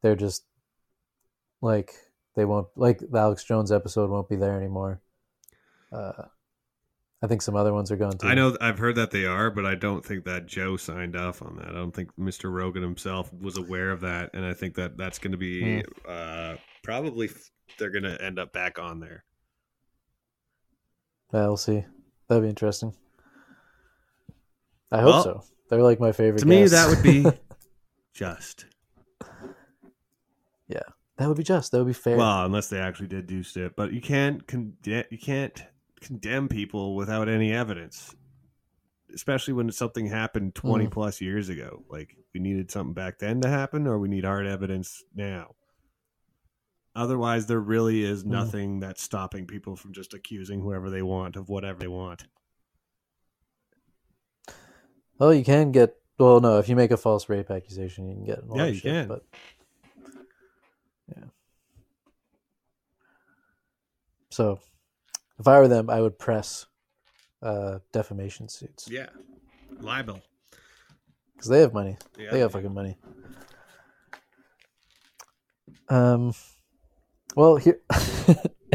they're just like they won't like the Alex Jones episode won't be there anymore. I think some other ones are gone too. I know I've heard that they are, but I don't think that Joe signed off on that. I don't think Mr. Rogan himself was aware of that, and I think that's going to be probably they're going to end up back on there. We'll see. That'd be interesting. I hope so. They're like my favorite. To guests. Me, that would be just. Yeah, that would be just. That would be fair. Well, unless they actually did do shit, but you can't. You can't condemn people without any evidence, especially when something happened 20 plus years ago. Like we needed something back then to happen, or we need hard evidence now. Otherwise there really is nothing that's stopping people from just accusing whoever they want of whatever they want. Well, you can get, well, no, if you make a false rape accusation, you can get, yeah, you can, but yeah. So if I were them, I would press defamation suits. Yeah. Libel. Because they have money. Yeah, they got fucking money. Well, here.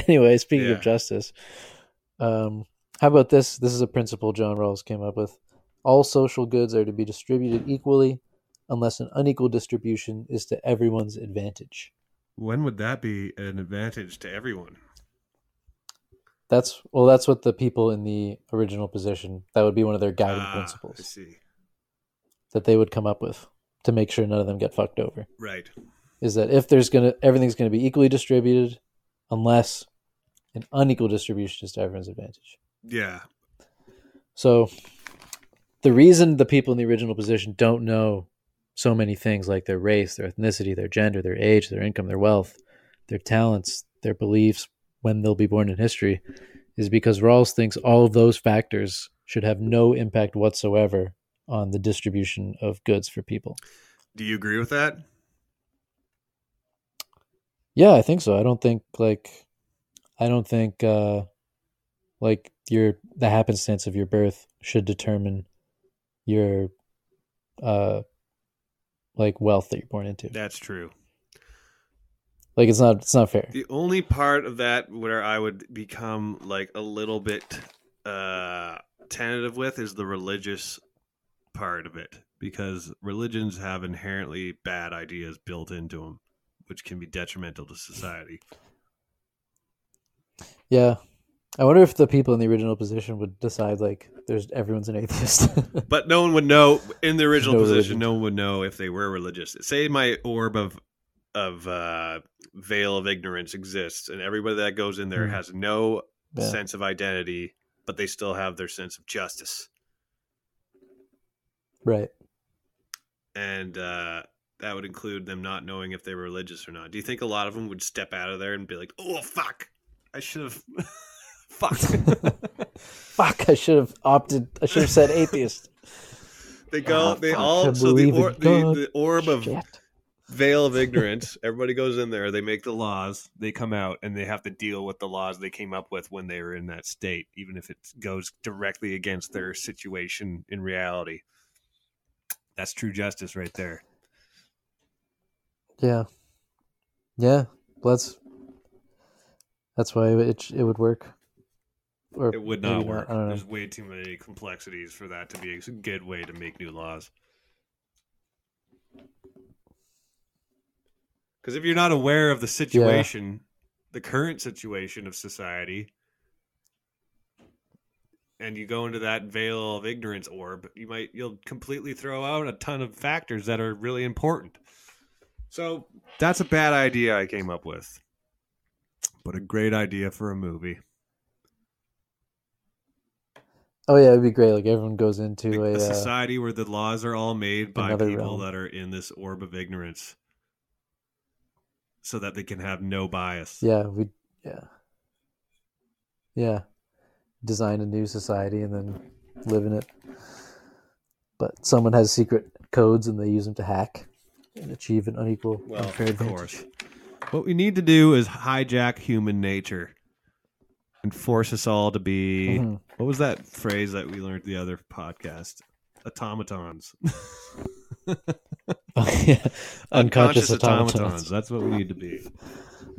Anyway, speaking of justice, how about this? This is a principle John Rawls came up with. All social goods are to be distributed equally unless an unequal distribution is to everyone's advantage. When would that be an advantage to everyone? That's what the people in the original position, that would be one of their guiding principles. I see. That they would come up with to make sure none of them get fucked over. Right. Is that if everything's gonna be equally distributed unless an unequal distribution is to everyone's advantage. Yeah. So the reason the people in the original position don't know so many things like their race, their ethnicity, their gender, their age, their income, their wealth, their talents, their beliefs, when they'll be born in history, is because Rawls thinks all of those factors should have no impact whatsoever on the distribution of goods for people. Do you agree with that? Yeah, I think so. I don't think the happenstance of your birth should determine your, wealth that you're born into. That's true. Like it's not fair. The only part of that where I would become like a little bit tentative with is the religious part of it, because religions have inherently bad ideas built into them, which can be detrimental to society. Yeah, I wonder if the people in the original position would decide like there's everyone's an atheist. But no one would know in the original position. Religion. No one would know if they were religious. Say my orb of veil of ignorance exists, and everybody that goes in there has no sense of identity but they still have their sense of justice. Right. And that would include them not knowing if they were religious or not. Do you think a lot of them would step out of there and be like, oh, fuck, I should have... Fuck. Fuck, I should have opted. I should have said atheist. They go, they all, so the orb of veil of ignorance, everybody goes in there, they make the laws, they come out, and they have to deal with the laws they came up with when they were in that state, even if it goes directly against their situation in reality. That's true justice right there. Yeah. Yeah. That's why it would work. Or it would not work. Not, there's way too many complexities for that to be a good way to make new laws. Because if you're not aware of the situation, the current situation of society, and you go into that veil of ignorance orb, you'll completely throw out a ton of factors that are really important. So that's a bad idea I came up with, but a great idea for a movie. Oh yeah, it'd be great. Like everyone goes into a society where the laws are all made by people that are in this orb of ignorance, so that they can have no bias. Yeah, yeah. Design a new society and then live in it. But someone has secret codes and they use them to hack and achieve an unfair advantage. Well, of course. What we need to do is hijack human nature and force us all to be... Mm-hmm. What was that phrase that we learned the other podcast? Automatons. Oh, yeah. Unconscious automatons. That's what we need to be.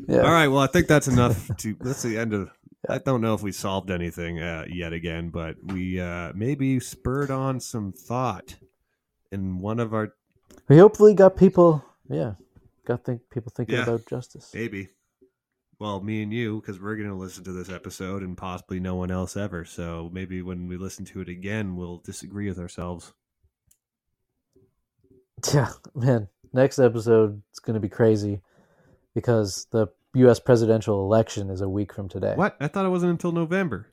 Yeah. All right. Well, I think that's enough. That's the end of... I don't know if we solved anything yet again, but we maybe spurred on some thought in one of our... We hopefully got people... Yeah. People thinking about justice. Maybe. Well, me and you, because we're going to listen to this episode and possibly no one else ever. So maybe when we listen to it again, we'll disagree with ourselves. Yeah, man. Next episode is going to be crazy because the U.S. presidential election is a week from today. What? I thought it wasn't until November.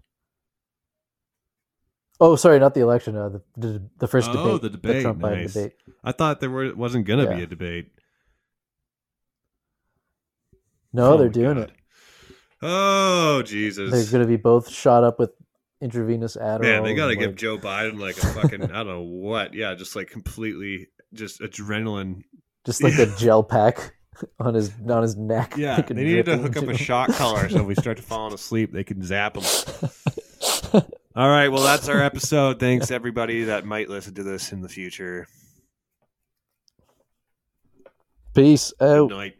Oh, sorry, not the election. The first debate. Oh, the debate. The Trump-Biden debate. I thought there wasn't going to be a debate. No, they're doing it. Oh, Jesus. They're going to be both shot up with intravenous Adderall. Man, they got to give Joe Biden like a fucking, I don't know what. Yeah, just like completely, just adrenaline. Just like a gel pack on his neck. Yeah, they need to hook up a shock collar so if we start to falling asleep, they can zap him. All right, well, that's our episode. Thanks, everybody that might listen to this in the future. Peace out. Good night.